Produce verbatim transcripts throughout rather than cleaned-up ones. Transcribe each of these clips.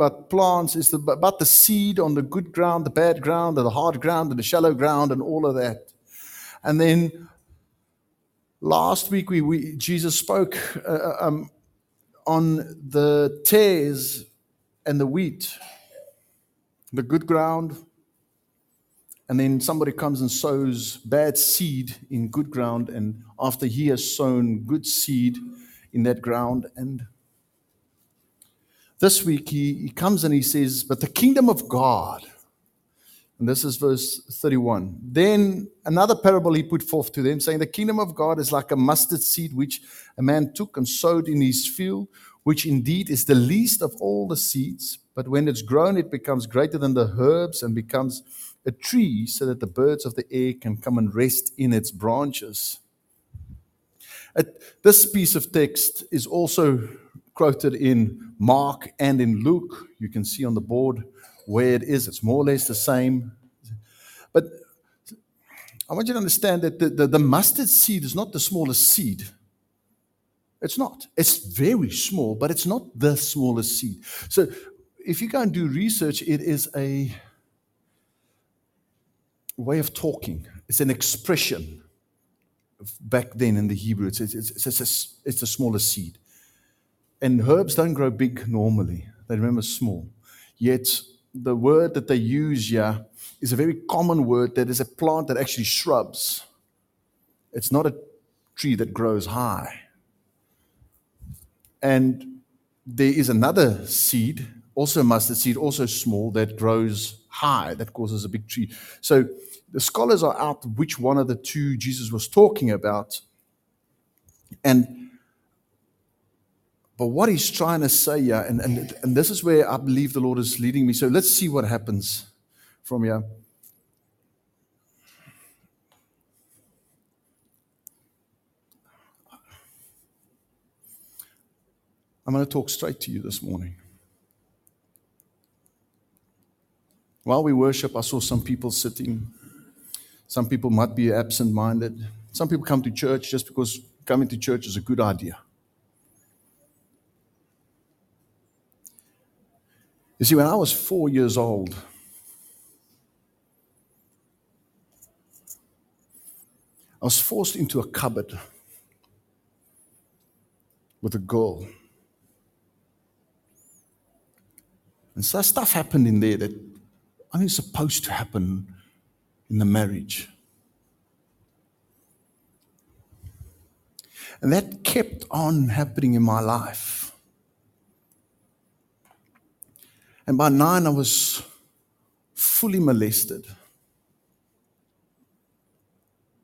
about plants is the, about the seed on the good ground, the bad ground, and the hard ground, and the shallow ground, and all of that. And then last week we, we Jesus spoke uh, um, on the tares and the wheat, the good ground, and then somebody comes and sows bad seed in good ground, and after he has sown good seed in that ground, and this week he, he comes and he says, but the kingdom of God, and this is verse thirty-one, then another parable he put forth to them, saying, the kingdom of God is like a mustard seed, which a man took and sowed in his field, which indeed is the least of all the seeds, but when it's grown, it becomes greater than the herbs and becomes a tree, so that the birds of the air can come and rest in its branches. At this piece of text is also quoted in Mark and in Luke. You can see on the board where it is. It's more or less the same. But I want you to understand that the, the, the mustard seed is not the smallest seed. It's not. It's very small, but it's not the smallest seed. So if you go and do research, it is a way of talking. It's an expression back then in the Hebrew. It's, it's, it's, it's, a, it's a smaller seed. And herbs don't grow big normally. They remember small. Yet the word that they use here is a very common word that is a plant that actually shrubs. It's not a tree that grows high. And there is another seed, also mustard seed, also small, that grows high, that causes a big tree. So the scholars are out which one of the two Jesus was talking about. And but what he's trying to say here, and, and, and this is where I believe the Lord is leading me. So let's see what happens from here. I'm going to talk straight to you this morning. While we worship, I saw some people sitting. Some people might be absent-minded. Some people come to church just because coming to church is a good idea. You see, when I was four years old, I was forced into a cupboard with a girl. And so stuff happened in there that I think is supposed to happen in the marriage. And that kept on happening in my life. And by nine, I was fully molested.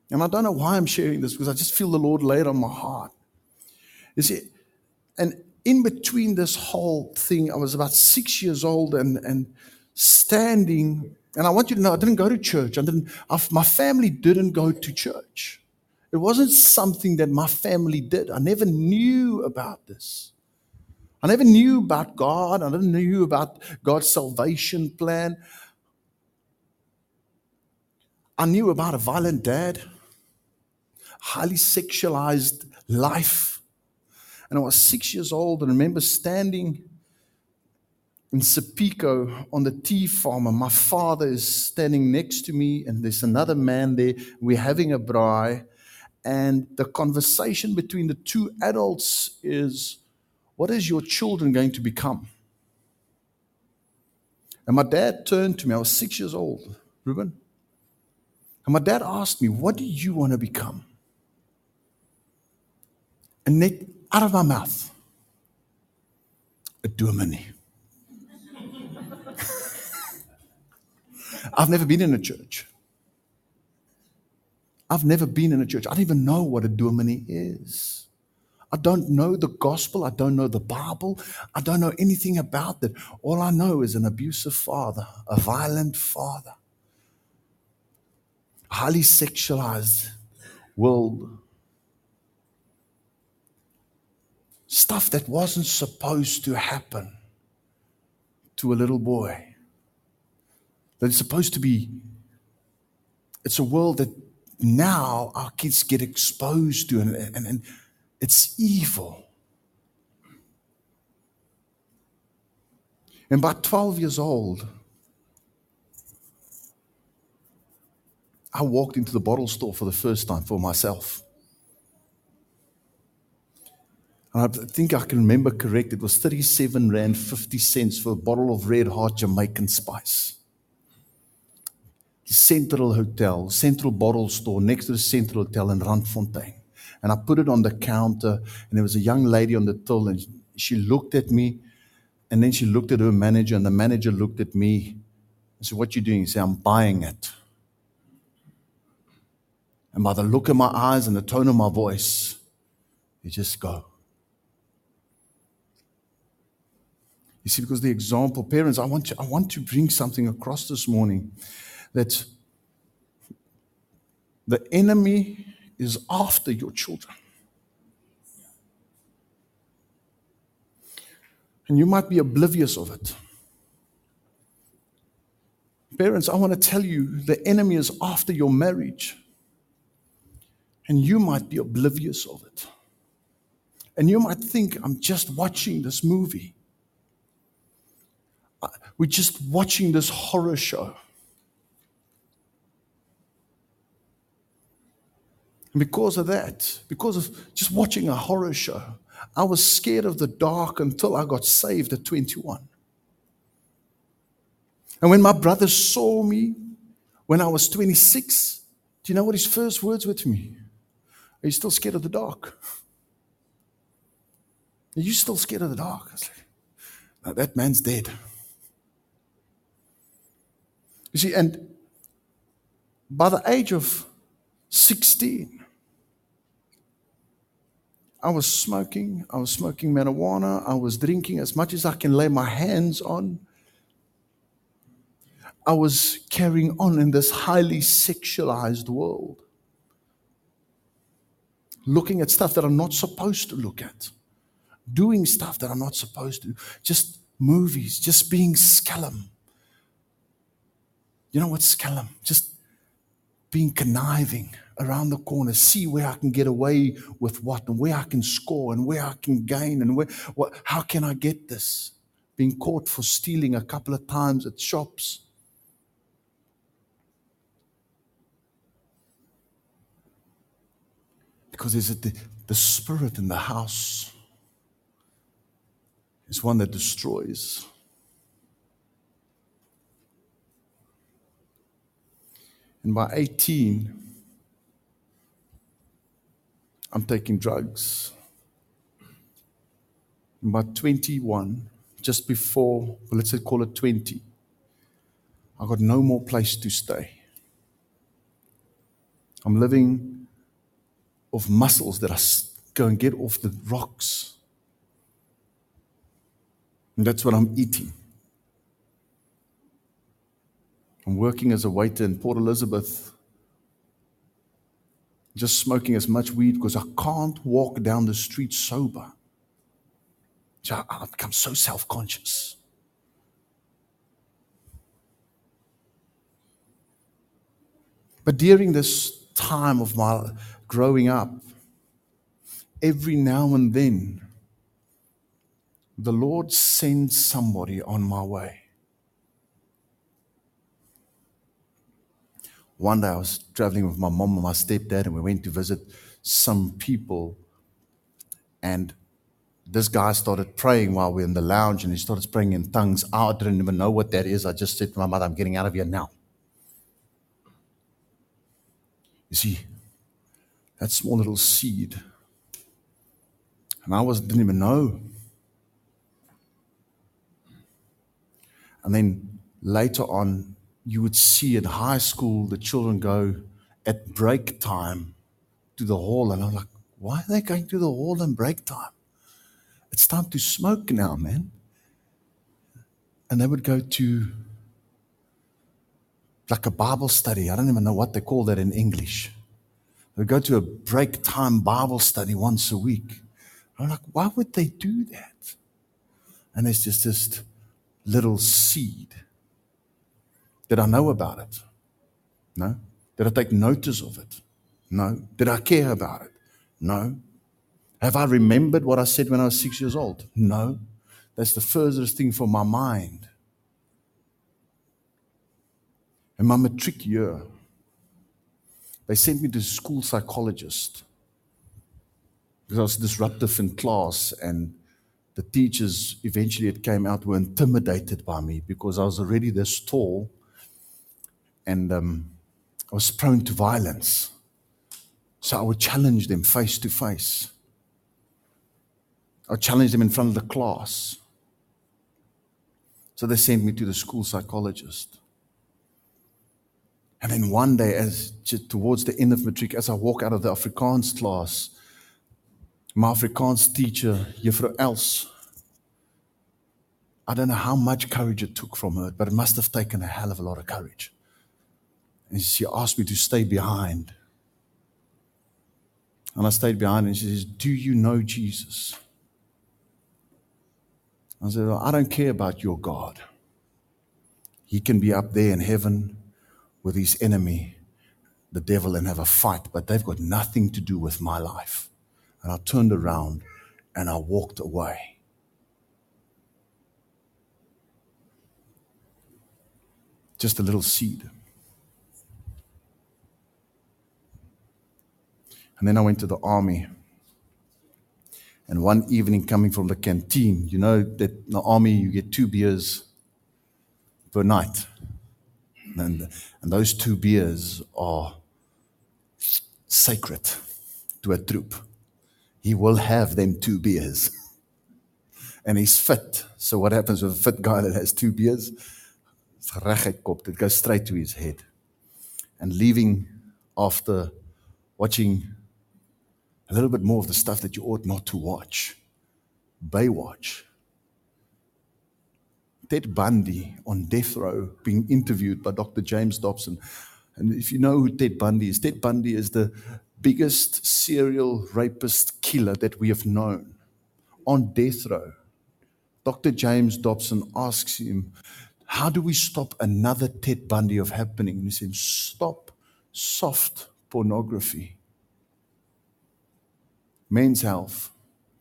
And I don't know why I'm sharing this, because I just feel the Lord laid on my heart. You see, and in between this whole thing, I was about six years old and, and standing, and I want you to know, I didn't go to church. I didn't. I, my family didn't go to church. It wasn't something that my family did. I never knew about this. I never knew about God. I never knew about God's salvation plan. I knew about a violent dad, highly sexualized life. And I was six years old and I remember standing in Sapico on the tea farm, and my father is standing next to me and there's another man there. We're having a braai, and the conversation between the two adults is, what is your children going to become? And my dad turned to me. I was six years old, Reuben. And my dad asked me, what do you want to become? And that out of my mouth, a dominee. I've never been in a church. I've never been in a church. I don't even know what a dominee is. I don't know the gospel. I don't know the Bible. I don't know anything about that. All I know is an abusive father, a violent father, highly sexualized world. Stuff that wasn't supposed to happen to a little boy. That it's supposed to be, it's a world that now our kids get exposed to, and, and, and it's evil. And by twelve years old, I walked into the bottle store for the first time for myself. And I think I can remember correct, it was thirty-seven rand fifty cents for a bottle of Red Heart Jamaican Spice. Central Hotel, Central Bottle Store, next to the Central Hotel in Randfontein. And I put it on the counter, and there was a young lady on the till, and she looked at me, and then she looked at her manager, and the manager looked at me and said, "What you doing?" He said, "I'm buying it." And by the look of my eyes and the tone of my voice, you just go. You see, because the example, parents, I want to, I want to bring something across this morning, that the enemy is after your children. And you might be oblivious of it. Parents, I want to tell you, the enemy is after your marriage. And you might be oblivious of it. And you might think, I'm just watching this movie. We're just watching this horror show. And because of that, because of just watching a horror show, I was scared of the dark until I got saved at twenty-one. And when my brother saw me when I was twenty-six, do you know what his first words were to me? Are you still scared of the dark? Are you still scared of the dark? I was like, no, that man's dead. You see, and by the age of sixteen, I was smoking. I was smoking marijuana. I was drinking as much as I can lay my hands on. I was carrying on in this highly sexualized world, looking at stuff that I'm not supposed to look at, doing stuff that I'm not supposed to, just movies, just being scallum. You know what scallum? Just being conniving around the corner, see where I can get away with what and where I can score and where I can gain and where what, how can I get this? Being caught for stealing a couple of times at shops. Because there's a, the, the spirit in the house is one that destroys. And by eighteen, I'm taking drugs. And by twenty-one, just before, well, let's call it twenty, I got no more place to stay. I'm living off mussels that I go and get off the rocks. And that's what I'm eating. I'm working as a waiter in Port Elizabeth, just smoking as much weed because I can't walk down the street sober. So I, I become so self-conscious. But during this time of my growing up, every now and then, the Lord sends somebody on my way. One day I was traveling with my mom and my stepdad, and we went to visit some people. And this guy started praying while we were in the lounge, and he started praying in tongues. I didn't even know what that is. I just said to my mother, I'm getting out of here now. You see, that small little seed. And I was, didn't even know. And then later on, you would see at high school, the children go at break time to the hall. And I'm like, why are they going to the hall in break time? It's time to smoke now, man. And they would go to like a Bible study. I don't even know what they call that in English. They would go to a break time Bible study once a week. I'm like, why would they do that? And it's just this little seed. Did I know about it? No. Did I take notice of it? No. Did I care about it? No. Have I remembered what I said when I was six years old? No. That's the furthest thing from my mind. And my matric year, they sent me to school psychologist because I was disruptive in class, and the teachers, eventually it came out, were intimidated by me because I was already this tall, and um, I was prone to violence. So I would challenge them face to face. I would challenge them in front of the class. So they sent me to the school psychologist. And then one day, as towards the end of matric, as I walk out of the Afrikaans class, my Afrikaans teacher, Juffrou Els, I don't know how much courage it took from her, but it must have taken a hell of a lot of courage. And she asked me to stay behind. And I stayed behind, and she says, "Do you know Jesus?" I said, "I don't care about your God. He can be up there in heaven with his enemy, the devil, and have a fight, but they've got nothing to do with my life." And I turned around and I walked away. Just a little seed. And then I went to the army. And one evening, coming from the canteen, you know that in the army you get two beers per night. And, and those two beers are sacred to a troop. He will have them two beers. And he's fit. So what happens with a fit guy that has two beers? It goes straight to his head. And leaving after watching a little bit more of the stuff that you ought not to watch. Baywatch. Ted Bundy on death row being interviewed by Doctor James Dobson. And if you know who Ted Bundy is, Ted Bundy is the biggest serial rapist killer that we have known. On death row, Doctor James Dobson asks him, "How do we stop another Ted Bundy of happening?" And he says, "Stop soft pornography. Men's Health,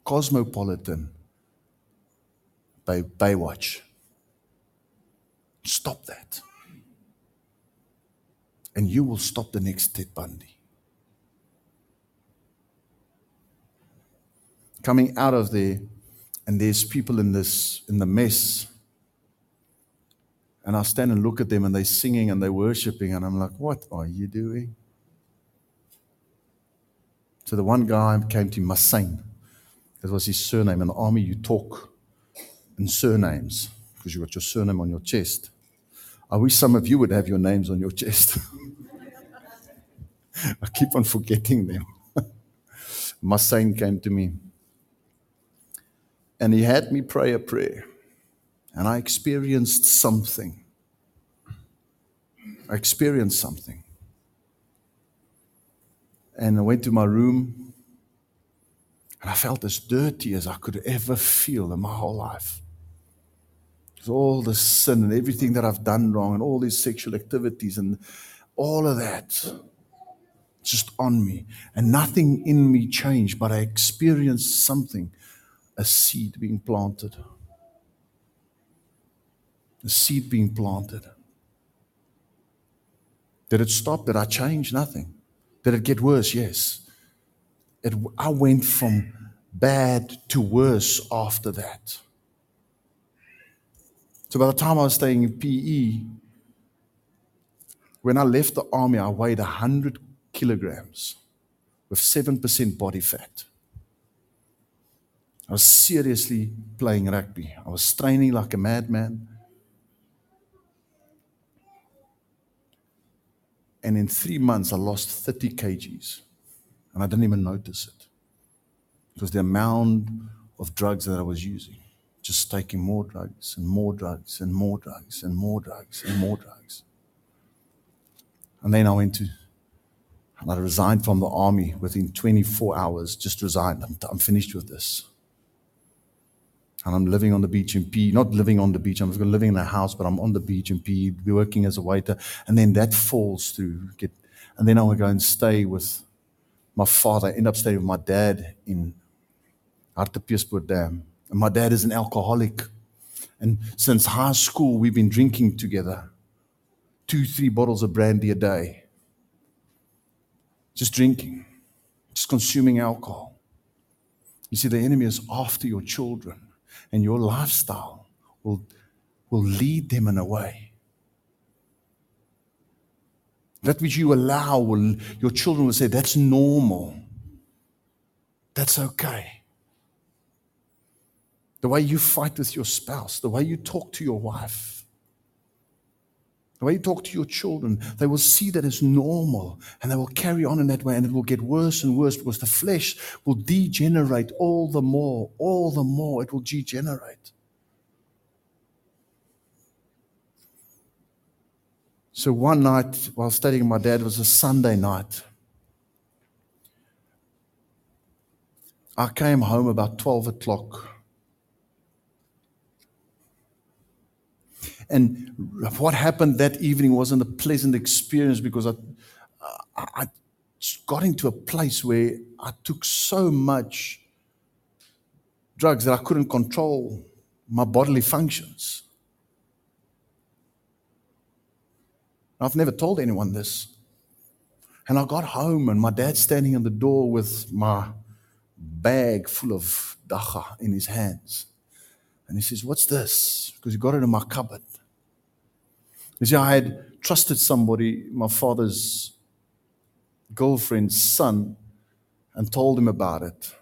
Cosmopolitan, Bay, Baywatch. Stop that. And you will stop the next Ted Bundy." Coming out of there, and there's people in this in the mess, and I stand and look at them, and they're singing and they're worshiping, and I'm like, "What are you doing?" So the one guy came to Massain. That was his surname. In the army, you talk in surnames because you got your surname on your chest. I wish some of you would have your names on your chest. I keep on forgetting them. Massain came to me. And he had me pray a prayer. And I experienced something. I experienced something. And I went to my room, and I felt as dirty as I could ever feel in my whole life. Because all the sin and everything that I've done wrong and all these sexual activities and all of that just on me. And nothing in me changed, but I experienced something, a seed being planted. A seed being planted. Did it stop? Did I change? Nothing. Did it get worse? Yes. It, I went from bad to worse after that. So by the time I was staying in P E, when I left the army, I weighed one hundred kilograms with seven percent body fat. I was seriously playing rugby. I was training like a madman. And in three months, I lost thirty kilograms. And I didn't even notice it. Because the amount of drugs that I was using, just taking more drugs and more drugs and more drugs and more drugs and more drugs. And then I went to, and I resigned from the army within twenty-four hours, just resigned. I'm, I'm finished with this. And I'm living on the beach in P E, not living on the beach, I'm living in a house, but I'm on the beach in P E, working as a waiter, and then that falls through. Get, and then I would go and stay with my father, I end up staying with my dad in Hartbeespoort Dam, And my dad is an alcoholic. And since high school, we've been drinking together. Two, three bottles of brandy a day. Just drinking. Just consuming alcohol. You see, the enemy is after your children. And your lifestyle will, will lead them in a way. That which you allow, will, your children will say, that's normal. That's okay. The way you fight with your spouse, the way you talk to your wife, the way you talk to your children, they will see that as normal, and they will carry on in that way, and it will get worse and worse because the flesh will degenerate all the more, all the more it will degenerate. So one night while studying, my dad, it was a Sunday night. I came home about twelve o'clock. And what happened that evening wasn't a pleasant experience because I, I, I got into a place where I took so much drugs that I couldn't control my bodily functions. I've never told anyone this. And I got home and my dad's standing in the door with my bag full of dacha in his hands. And he says, what's this? Because he got it in my cupboard. You see, I had trusted somebody, my father's girlfriend's son, and told him about it.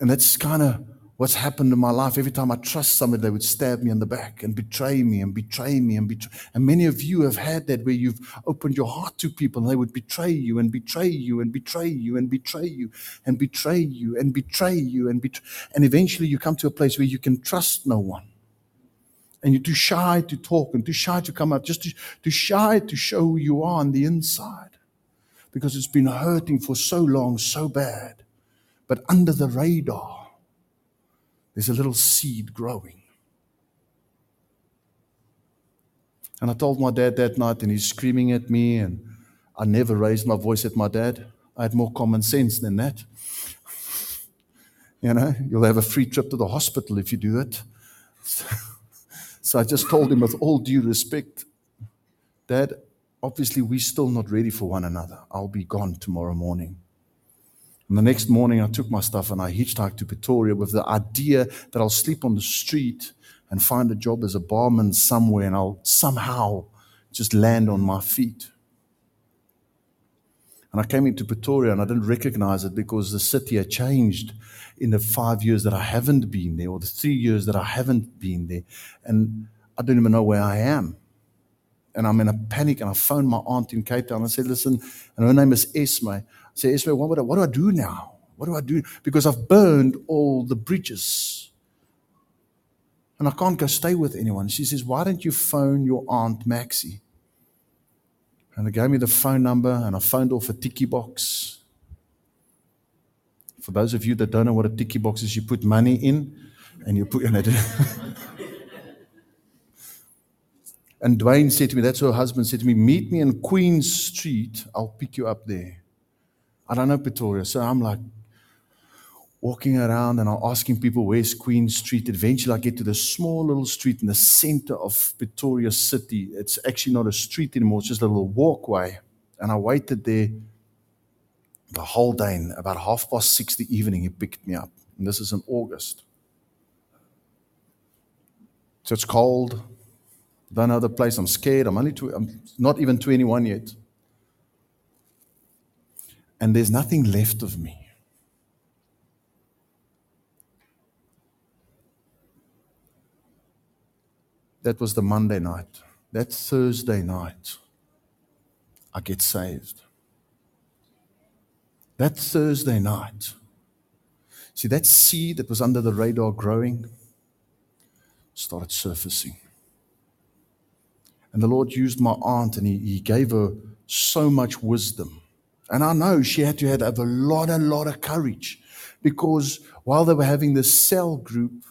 And that's kind of what's happened in my life. Every time I trust somebody, they would stab me in the back and betray me and betray me and betray. And many of you have had that where you've opened your heart to people and they would betray you and betray you and betray you and betray you and betray you and betray you and betray. And eventually you come to a place where you can trust no one. And you're too shy to talk and too shy to come out, just too, too shy to show who you are on the inside. Because it's been hurting for so long, so bad. But under the radar, there's a little seed growing. And I told my dad that night, and he's screaming at me, and I never raised my voice at my dad. I had more common sense than that. You know, you'll have a free trip to the hospital if you do it. So, so I just told him with all due respect, Dad, obviously we're still not ready for one another. I'll be gone tomorrow morning. And the next morning, I took my stuff and I hitchhiked to Pretoria with the idea that I'll sleep on the street and find a job as a barman somewhere and I'll somehow just land on my feet. And I came into Pretoria and I didn't recognize it because the city had changed in the five years that I haven't been there or the three years that I haven't been there. And I don't even know where I am. And I'm in a panic and I phoned my aunt in Cape Town and I said, listen, and her name is Esme. I say, Esme, what, what do I do now? What do I do? Because I've burned all the bridges. And I can't go stay with anyone. She says, why don't you phone your aunt Maxie? And they gave me the phone number, and I phoned off a tiki box. For those of you that don't know what a tiki box is, you put money in, and you put... And, it and Dwayne said to me, that's her husband, said to me, meet me in Queen Street. I'll pick you up there. I don't know Pretoria, so I'm like walking around and I'm asking people, where's Queen Street? Eventually I get to this small little street in the center of Pretoria city. It's actually not a street anymore, it's just a little walkway. And I waited there the whole day, and about half past six the evening he picked me up. And this is in August. So it's cold, don't know the place, I'm scared, I'm only tw- I'm not even twenty-one yet. And there's nothing left of me. That was the Monday night. That Thursday night, I get saved. That Thursday night, see that seed that was under the radar growing started surfacing. And the Lord used my aunt and he, he gave her so much wisdom. And I know she had to have a lot, a lot of courage because while they were having this cell group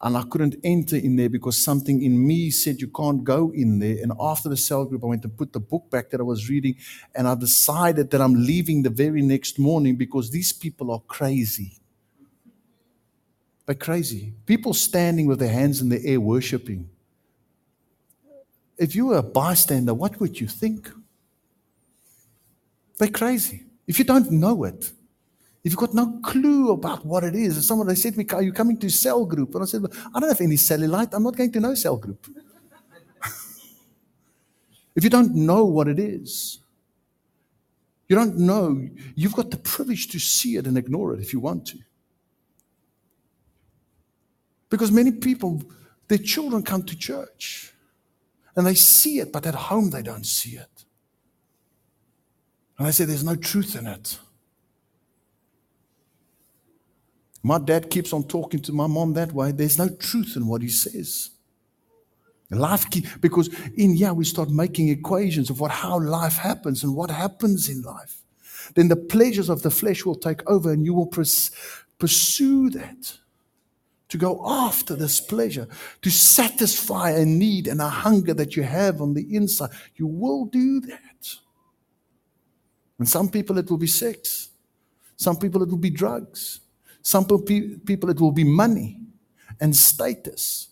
and I couldn't enter in there because something in me said you can't go in there. And after the cell group, I went to put the book back that I was reading and I decided that I'm leaving the very next morning because these people are crazy. They're crazy. People standing with their hands in the air worshiping. If you were a bystander, what would you think? They're crazy. If you don't know it, if you've got no clue about what it is, if someone, they said to me, are you coming to cell group? And I said, I don't have any cellulite. I'm not going to no cell group. If you don't know what it is, you don't know, you've got the privilege to see it and ignore it if you want to. Because many people, their children come to church and they see it, but at home they don't see it. And they say there's no truth in it. My dad keeps on talking to my mom that way. There's no truth in what he says. Life, key, because in yeah, we start making equations of what how life happens and what happens in life. Then the pleasures of the flesh will take over and you will pres- pursue that. To go after this pleasure, to satisfy a need and a hunger that you have on the inside. You will do that. And some people it will be sex. Some people it will be drugs. Some pe- people it will be money and status.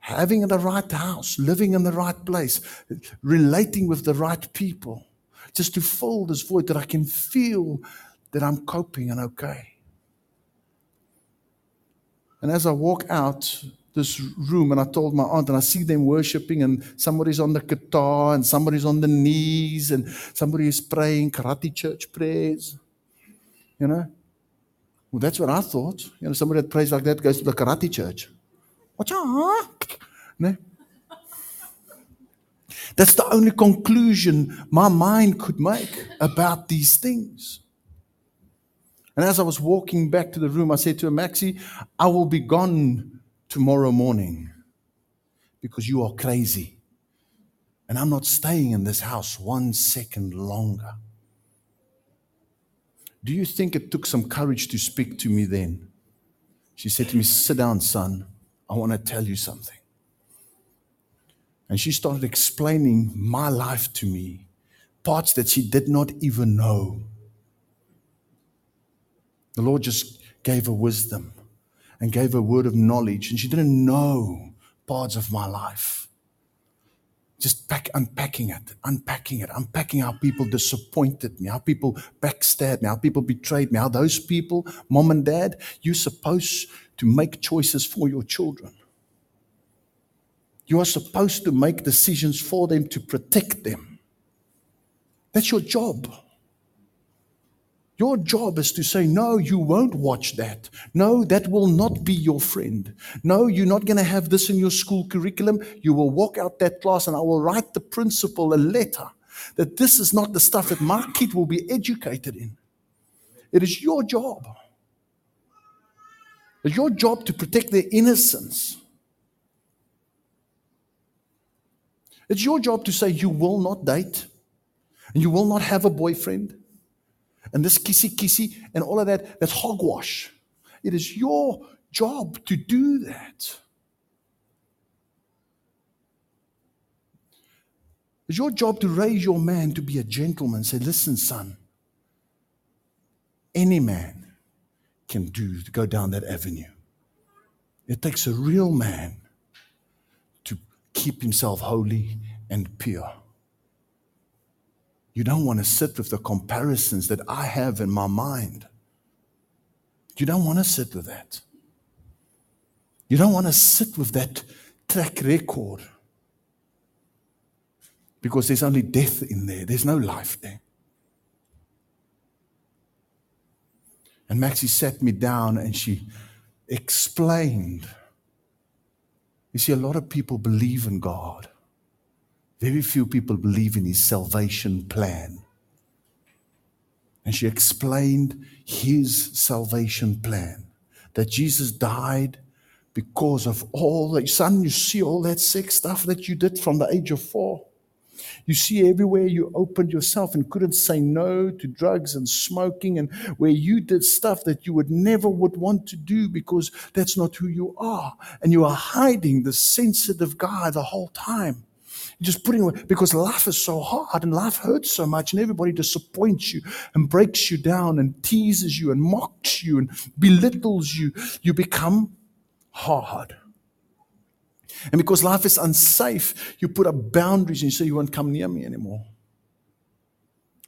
Having the right house, living in the right place, relating with the right people. Just to fill this void that I can feel that I'm coping and okay. And as I walk out this room, and I told my aunt, and I see them worshiping, and somebody's on the guitar, and somebody's on the knees, and somebody is praying karate church prayers, you know. Well, that's what I thought. You know, somebody that prays like that goes to the karate church. Watch out. No? That's the only conclusion my mind could make about these things. And as I was walking back to the room, I said to her, Maxie, I will be gone tomorrow morning because you are crazy. And I'm not staying in this house one second longer. Do you think it took some courage to speak to me then? She said to me, sit down, son. I want to tell you something. And she started explaining my life to me, parts that she did not even know. The Lord just gave her wisdom and gave her a word of knowledge. And she didn't know parts of my life. Just back, unpacking it, unpacking it, unpacking how people disappointed me, how people backstabbed me, how people betrayed me, how those people, mom and dad, you're supposed to make choices for your children. You are supposed to make decisions for them to protect them. That's your job. Your job is to say, no, you won't watch that. No, that will not be your friend. No, you're not going to have this in your school curriculum. You will walk out that class and I will write the principal a letter that this is not the stuff that my kid will be educated in. It is your job. It's your job to protect their innocence. It's your job to say you will not date and you will not have a boyfriend. And this kissy-kissy and all of that, that's hogwash. It is your job to do that. It's your job to raise your man to be a gentleman. Say, listen, son, any man can do to go down that avenue. It takes a real man to keep himself holy and pure. You don't want to sit with the comparisons that I have in my mind. You don't want to sit with that. You don't want to sit with that track record. Because there's only death in there. There's no life there. And Maxie sat me down and she explained. You see, a lot of people believe in God. Very few people believe in his salvation plan. And she explained his salvation plan, that Jesus died because of all that. Son, you see all that sex stuff that you did from the age of four. You see everywhere you opened yourself and couldn't say no to drugs and smoking and where you did stuff that you would never would want to do because that's not who you are. And you are hiding the sensitive guy the whole time. Just putting away, because life is so hard and life hurts so much, and everybody disappoints you and breaks you down and teases you and mocks you and belittles you. You become hard. And because life is unsafe, you put up boundaries and you say, you won't come near me anymore.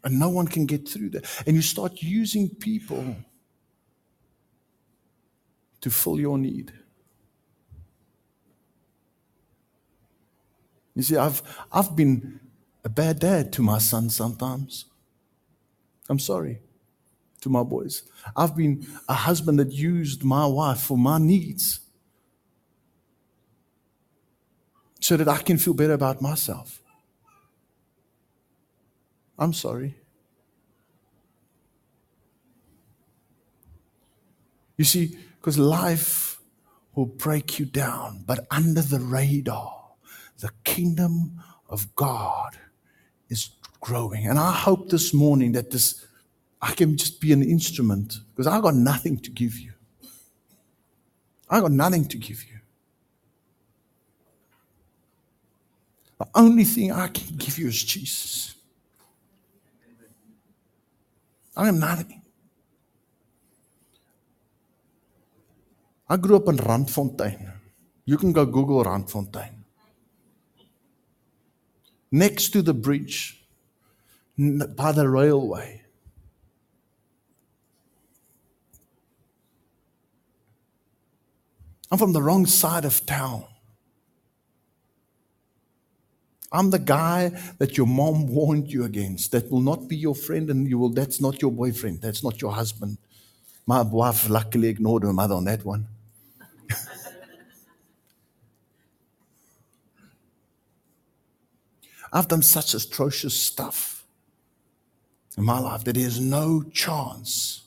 And no one can get through that. And you start using people to fill your need. You see, I've I've been a bad dad to my son sometimes. I'm sorry to my boys. I've been a husband that used my wife for my needs so that I can feel better about myself. I'm sorry. You see, because life will break you down, but under the radar, the kingdom of God is growing. And I hope this morning that this I can just be an instrument, because I got nothing to give you. I got nothing to give you. The only thing I can give you is Jesus. I am nothing. I grew up in Randfontein. You can go Google Randfontein. Next to the bridge, by the railway. I'm from the wrong side of town. I'm the guy that your mom warned you against, that will not be your friend, and you will. That's not your boyfriend, that's not your husband. My wife luckily ignored her mother on that one. I've done such atrocious stuff in my life that there's no chance.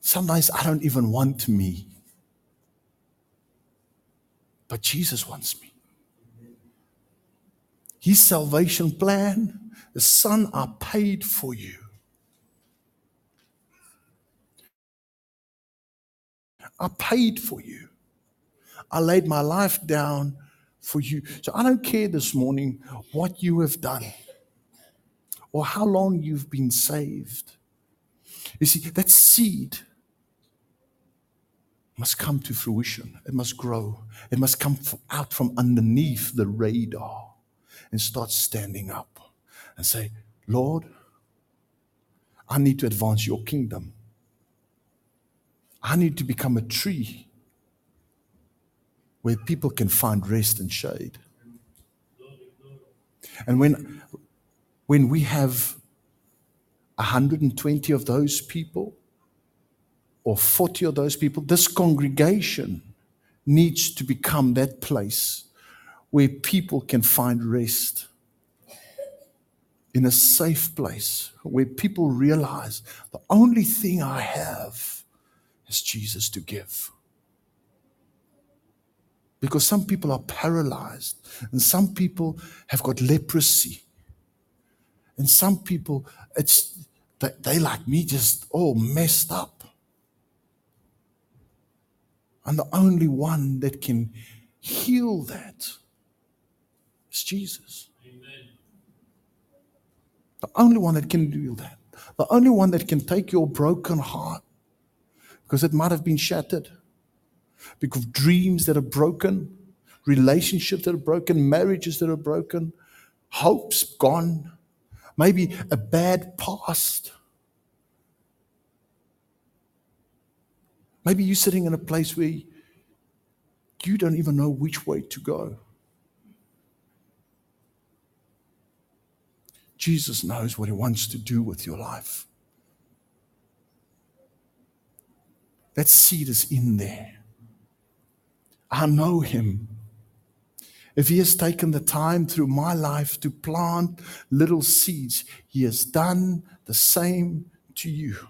Sometimes I don't even want me. But Jesus wants me. His salvation plan, the Son, I paid for you. I paid for you. I laid my life down for you. So I don't care this morning what you have done or how long you've been saved. You see, that seed must come to fruition. It must grow. It must come out from underneath the radar and start standing up and say, Lord, I need to advance your kingdom. I need to become a tree where people can find rest and shade. And when, when we have one hundred twenty of those people or forty of those people, this congregation needs to become that place where people can find rest in a safe place, where people realize the only thing I have is Jesus to give. Because some people are paralyzed, and some people have got leprosy, and some people, it's they, they like me just all messed up. And the only one that can heal that is Jesus. Amen. The only one that can do that. The only one that can take your broken heart, because it might have been shattered. Because of dreams that are broken, relationships that are broken, marriages that are broken, hopes gone, maybe a bad past. Maybe you're sitting in a place where you don't even know which way to go. Jesus knows what he wants to do with your life. That seed is in there. I know him. If he has taken the time through my life to plant little seeds, he has done the same to you.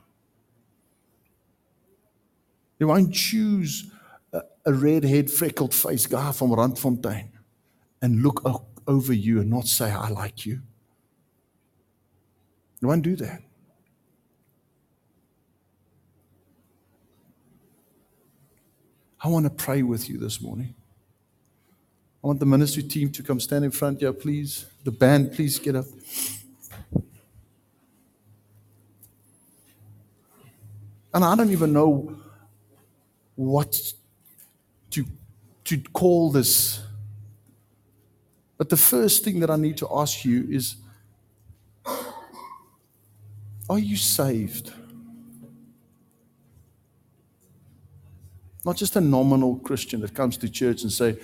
He won't choose a, a redhead, freckled-faced guy from Randfontein and look o- over you and not say, I like you. He won't do that. I want to pray with you this morning. I want the ministry team to come stand in front here, please. The band, please get up. And I don't even know what to, to call this. But the first thing that I need to ask you is, are you saved? Not just a nominal Christian that comes to church and say,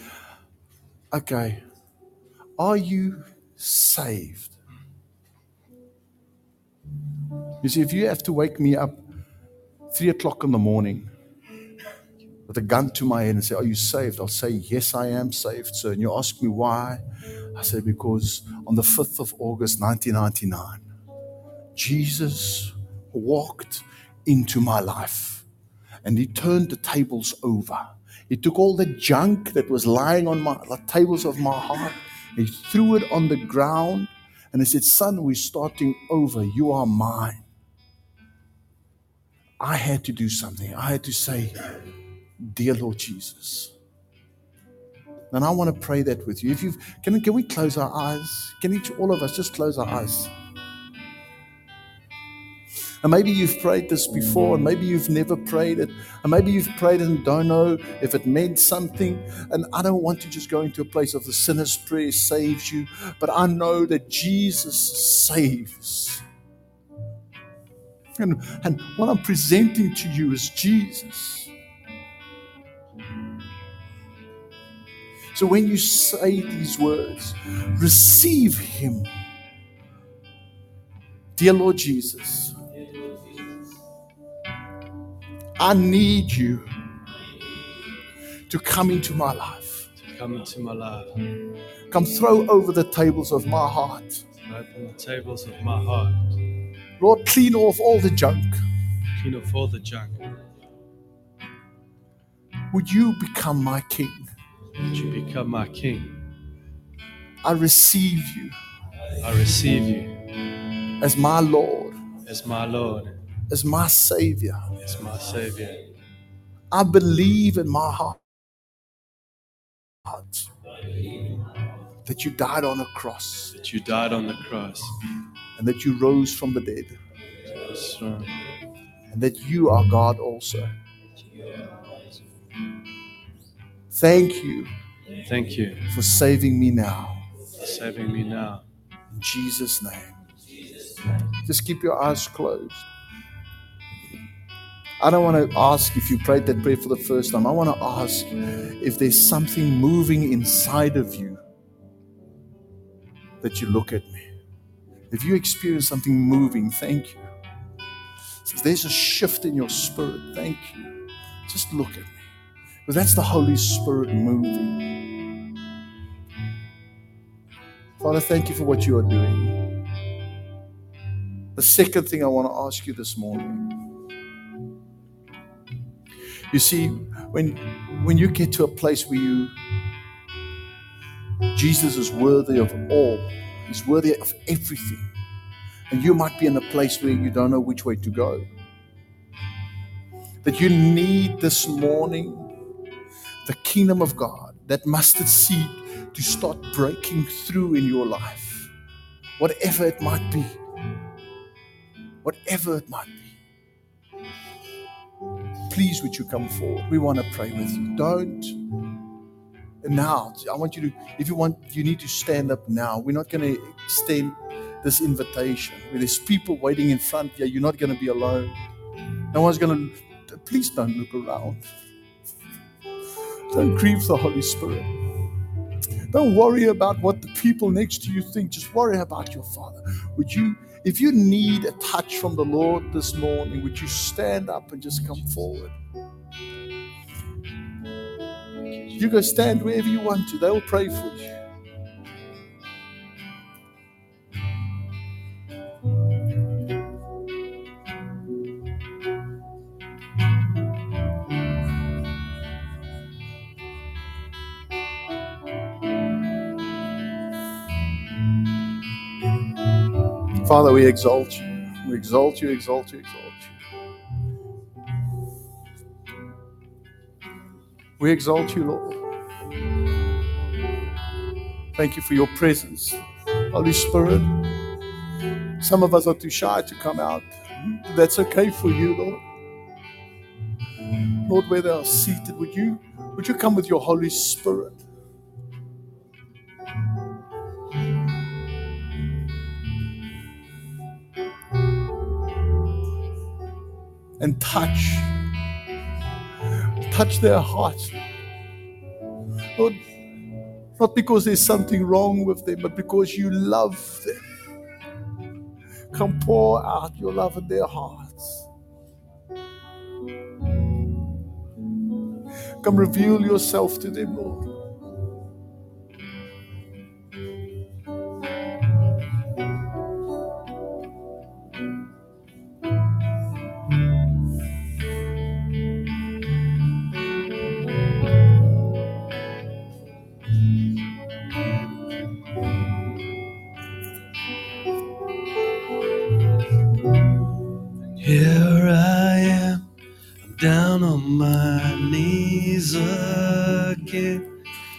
okay, are you saved? You see, if you have to wake me up three o'clock in the morning with a gun to my head and say, are you saved? I'll say, yes, I am saved, sir. And you ask me why? I say, because on the fifth of August, nineteen ninety-nine, Jesus walked into my life and he turned the tables over. He took all the junk that was lying on my, the tables of my heart. He threw it on the ground and he said, son, we're starting over. You are mine. I had to do something. I had to say, dear Lord Jesus. And I want to pray that with you. If you've, can, can we close our eyes? Can each, all of us, just close our eyes? And maybe you've prayed this before, and maybe you've never prayed it, and maybe you've prayed and don't know if it meant something. And I don't want to just go into a place of the sinner's prayer saves you, but I know that Jesus saves. And, and what I'm presenting to you is Jesus. So when you say these words, receive him. Dear Lord Jesus, I need you to come into my life. To come into my life. Come throw over the tables of my heart. Open the tables of my heart. Lord, clean off all the junk. Clean off all the junk. Would you become my king? Would you become my king? I receive you. I receive you. As my Lord. As my Lord. As my Savior. As my Savior. I believe in my heart that you died on a cross. That you died on the cross. And that you rose from the dead. Yes, sir. And that you are God also. Thank you. Thank you. For saving me now. For saving me now. In Jesus' name. Jesus' name. Just keep your eyes closed. I don't want to ask if you prayed that prayer for the first time. I want to ask if there's something moving inside of you that you look at me. If you experience something moving, thank you. If there's a shift in your spirit, thank you. Just look at me. Because that's the Holy Spirit moving. Father, thank you for what you are doing. The second thing I want to ask you this morning. You see, when when you get to a place where you, Jesus is worthy of all. He's worthy of everything. And you might be in a place where you don't know which way to go. That you need this morning the kingdom of God, that mustard seed to start breaking through in your life. Whatever it might be. Whatever it might be. Please would you come forward? We want to pray with you. Don't. And now, I want you to, if you want, you need to stand up now. We're not going to extend this invitation. When there's people waiting in front here, you're not going to be alone. No one's going to, please don't look around. Don't grieve the Holy Spirit. Don't worry about what the people next to you think. Just worry about your Father. Would you, if you need a touch from the Lord this morning, would you stand up and just come forward? You go stand wherever you want to. They'll pray for you. Father, we exalt you. We exalt you, exalt you, exalt you. We exalt you, Lord. Thank you for your presence, Holy Spirit. Some of us are too shy to come out. That's okay for you, Lord. Lord, where they are seated, would you, would you come with your Holy Spirit? And touch. Touch their hearts. Lord, not because there's something wrong with them, but because you love them. Come pour out your love in their hearts. Come reveal yourself to them, Lord.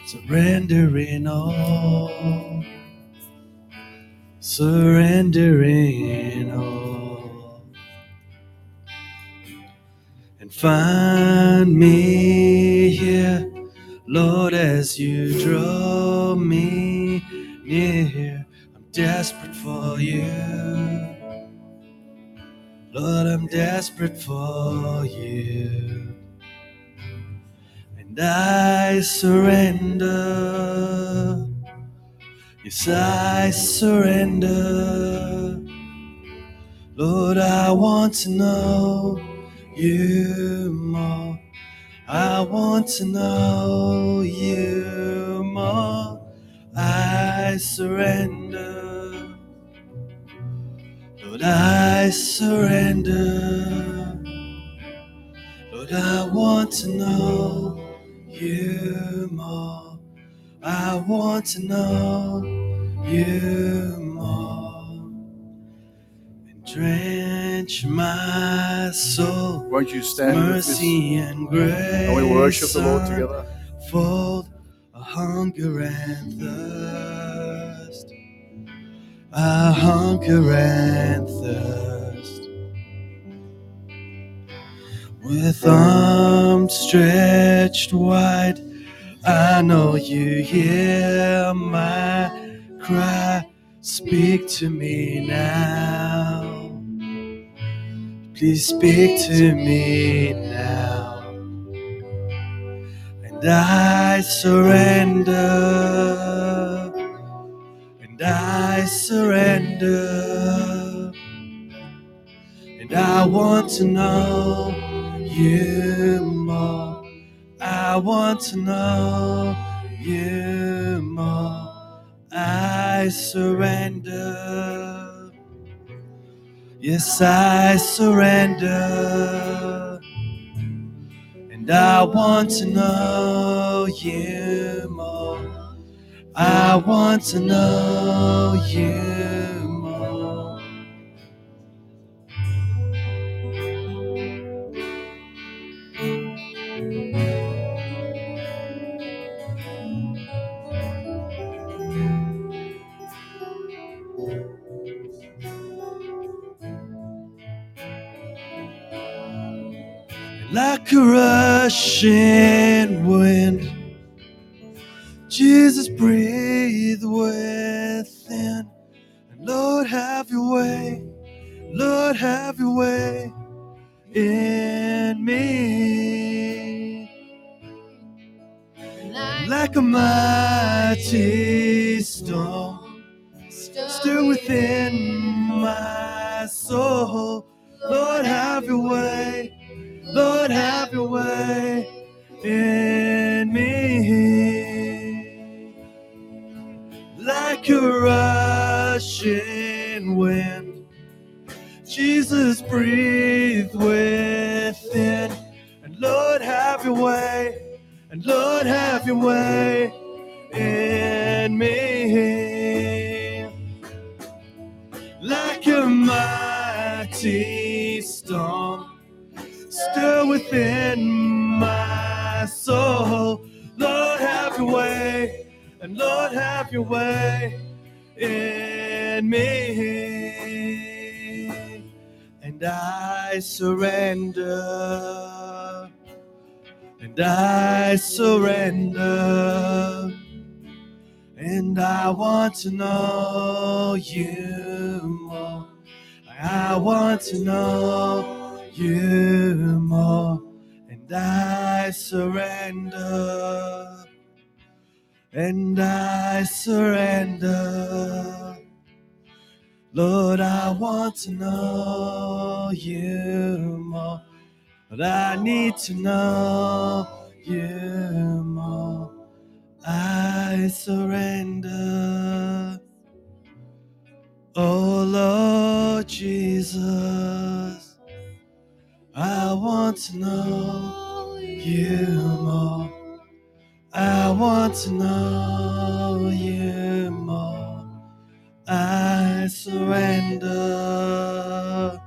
Surrendering all, surrendering all, and find me here, Lord, as you draw me near. I'm desperate for you, Lord, I'm desperate for you. I surrender, yes, I surrender, Lord, I want to know you more, I want to know you more, I surrender, Lord, I surrender, Lord, I want to know you more. I want to know you more. And drench my soul. Won't you stand mercy with us? And grace. And we worship the Lord together. Fold a hunger and thirst. A hunger and thirst. With arms stretched wide, I know you hear my cry. Speak to me now. Please speak to me now. And I surrender. And I surrender. And I want to know you more, I want to know you more, I surrender, yes, I surrender, and I want to know you more, I want to know you. Like a rushing wind, Jesus, breathe within. And Lord, have your way. Lord, have your way in me. Like a mighty storm, stir within my soul. Lord, have your way. Lord, have your way in me. Like a rushing wind, Jesus, breathe within. And Lord, have your way. And Lord, have your way in me. Like a mighty storm, stir within my soul. Lord, have your way. and Lord, have your way in me, and I surrender, and I surrender, and I want to know you more, I want to know you more, and I surrender. And I surrender, Lord, I want to know you more, but I need to know you more. I surrender, oh Lord Jesus, I want to know you more. I want to know you more. I surrender,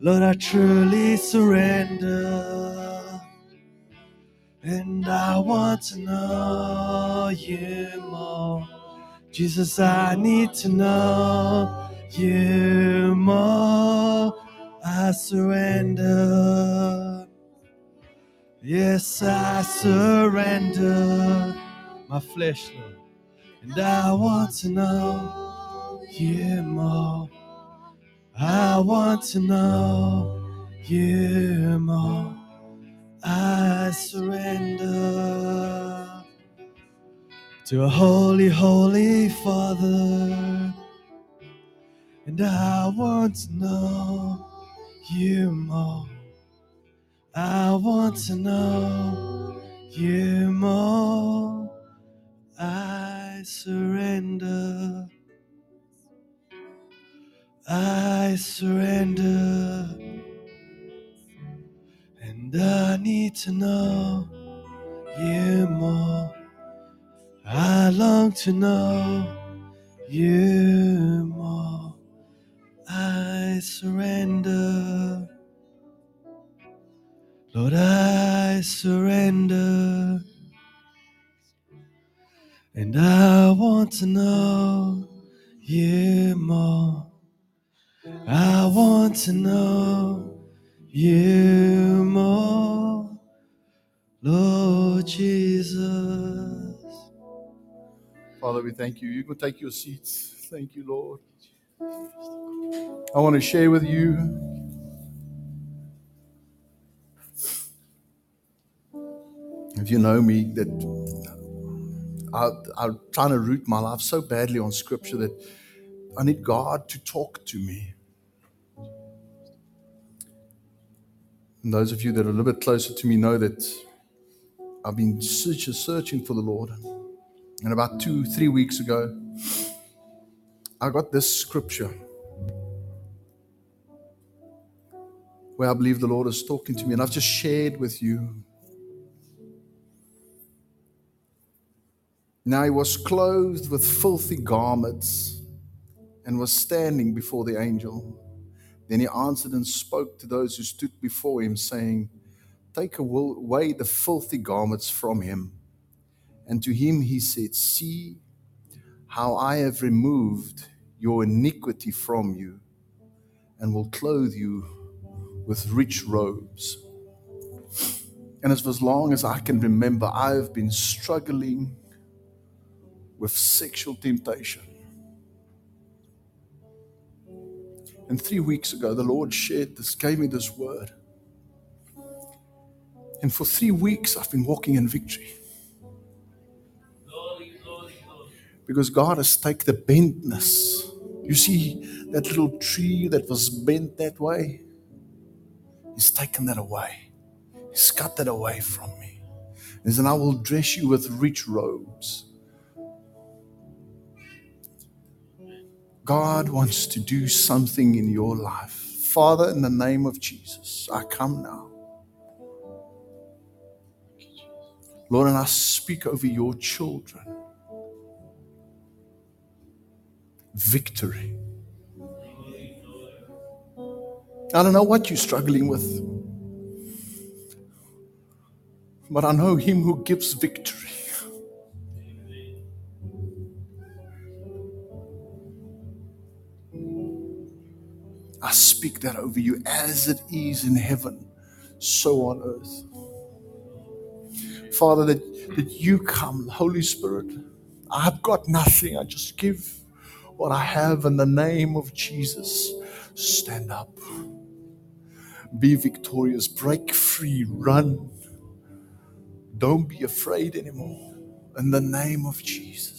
Lord, I truly surrender, and I want to know you more. Jesus, I need to know you more. I surrender. Yes, I surrender my flesh, Lord, and I want to know you more. I want to know you more. I surrender to a holy, holy Father, and I want to know you more. I want to know you more. I surrender. I surrender. And I need to know you more. I long to know you more. I surrender. Lord, I surrender, and I want to know you more. I want to know you more, Lord Jesus. Father, we thank you. You can take your seats. Thank you, Lord. I want to share with you. If you know me, that I, I'm trying to root my life so badly on Scripture that I need God to talk to me. And those of you that are a little bit closer to me know that I've been searching, searching for the Lord. And about two, three weeks ago, I got this Scripture where I believe the Lord is talking to me. And I've just shared with you. Now he was clothed with filthy garments and was standing before the angel. Then he answered and spoke to those who stood before him, saying, "Take away the filthy garments from him." And to him he said, "See how I have removed your iniquity from you and will clothe you with rich robes." And as long as I can remember, I have been struggling with sexual temptation. And three weeks ago, the Lord shared this, gave me this word. And for three weeks, I've been walking in victory. Because God has taken the bentness. You see, that little tree that was bent that way, he's taken that away. He's cut that away from me. And then I will dress you with rich robes. God wants to do something in your life. Father, in the name of Jesus, I come now. Lord, and I speak over your children. Victory. I don't know what you're struggling with, but I know him who gives victory. I speak that over you. As it is in heaven, so on earth. Father, that, that you come, Holy Spirit. I've got nothing. I just give what I have in the name of Jesus. Stand up. Be victorious. Break free. Run. Don't be afraid anymore. In the name of Jesus.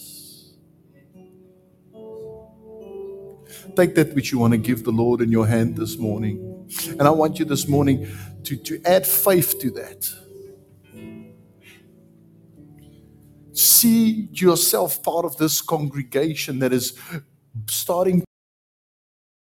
Take that which you want to give the Lord in your hand this morning. And I want you this morning to, to add faith to that. See yourself part of this congregation that is starting